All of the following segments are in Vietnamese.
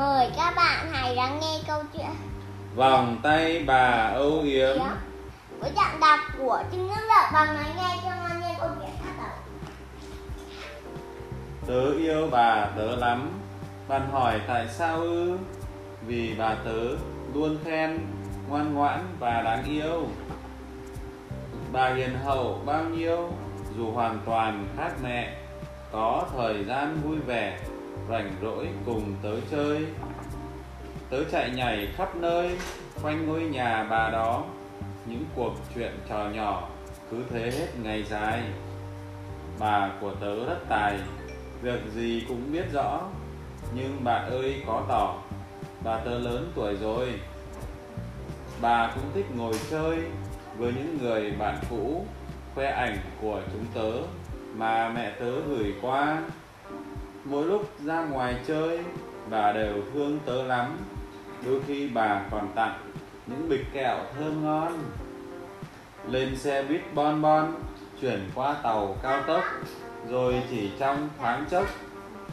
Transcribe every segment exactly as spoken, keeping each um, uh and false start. Mời các bạn hãy lắng nghe câu chuyện Vòng Tay Bà Âu Yếm với giọng đọc của Trinh Nhựa. Bằng nói nghe cho ngon nghe câu chuyện khác đầu. Tớ yêu bà tớ lắm. Bạn hỏi tại sao ư? Vì bà tớ luôn khen, ngoan ngoãn và đáng yêu. Bà hiền hậu bao nhiêu, dù hoàn toàn khác mẹ. Có thời gian vui vẻ, rảnh rỗi cùng tớ chơi. Tớ chạy nhảy khắp nơi, quanh ngôi nhà bà đó. Những cuộc chuyện trò nhỏ, cứ thế hết ngày dài. Bà của tớ rất tài, việc gì cũng biết rõ. Nhưng bà ơi có tỏ, bà tớ lớn tuổi rồi. Bà cũng thích ngồi chơi với những người bạn cũ, khoe ảnh của chúng tớ mà mẹ tớ gửi qua. Mỗi lúc ra ngoài chơi, bà đều thương tớ lắm. Đôi khi bà còn tặng những bịch kẹo thơm ngon. Lên xe buýt bon bon, chuyển qua tàu cao tốc, rồi chỉ trong thoáng chốc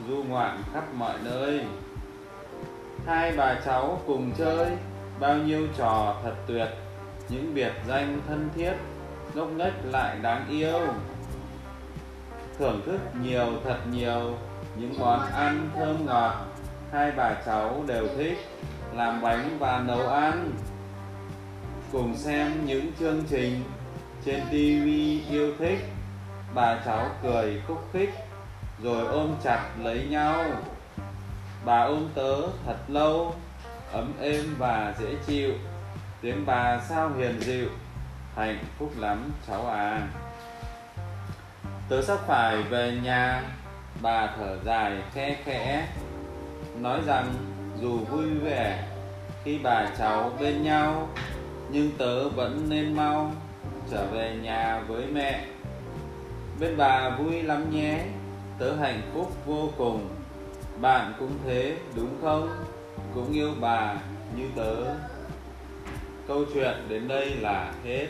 du ngoạn khắp mọi nơi. Hai bà cháu cùng chơi, bao nhiêu trò thật tuyệt. Những biệt danh thân thiết, ngốc nghếch lại đáng yêu. Thưởng thức nhiều thật nhiều những món ăn thơm ngọt. Hai bà cháu đều thích làm bánh và nấu ăn. Cùng xem những chương trình trên tivi yêu thích. Bà cháu cười khúc khích rồi ôm chặt lấy nhau. Bà ôm tớ thật lâu, ấm êm và dễ chịu. Tiếng bà sao hiền dịu, hạnh phúc lắm cháu à. Tớ sắp phải về nhà, bà thở dài khe khẽ, nói rằng dù vui vẻ khi bà cháu bên nhau, nhưng tớ vẫn nên mau trở về nhà với mẹ. Bên bà vui lắm nhé, tớ hạnh phúc vô cùng. Bạn cũng thế đúng không? Cũng yêu bà như tớ. Câu chuyện đến đây là hết.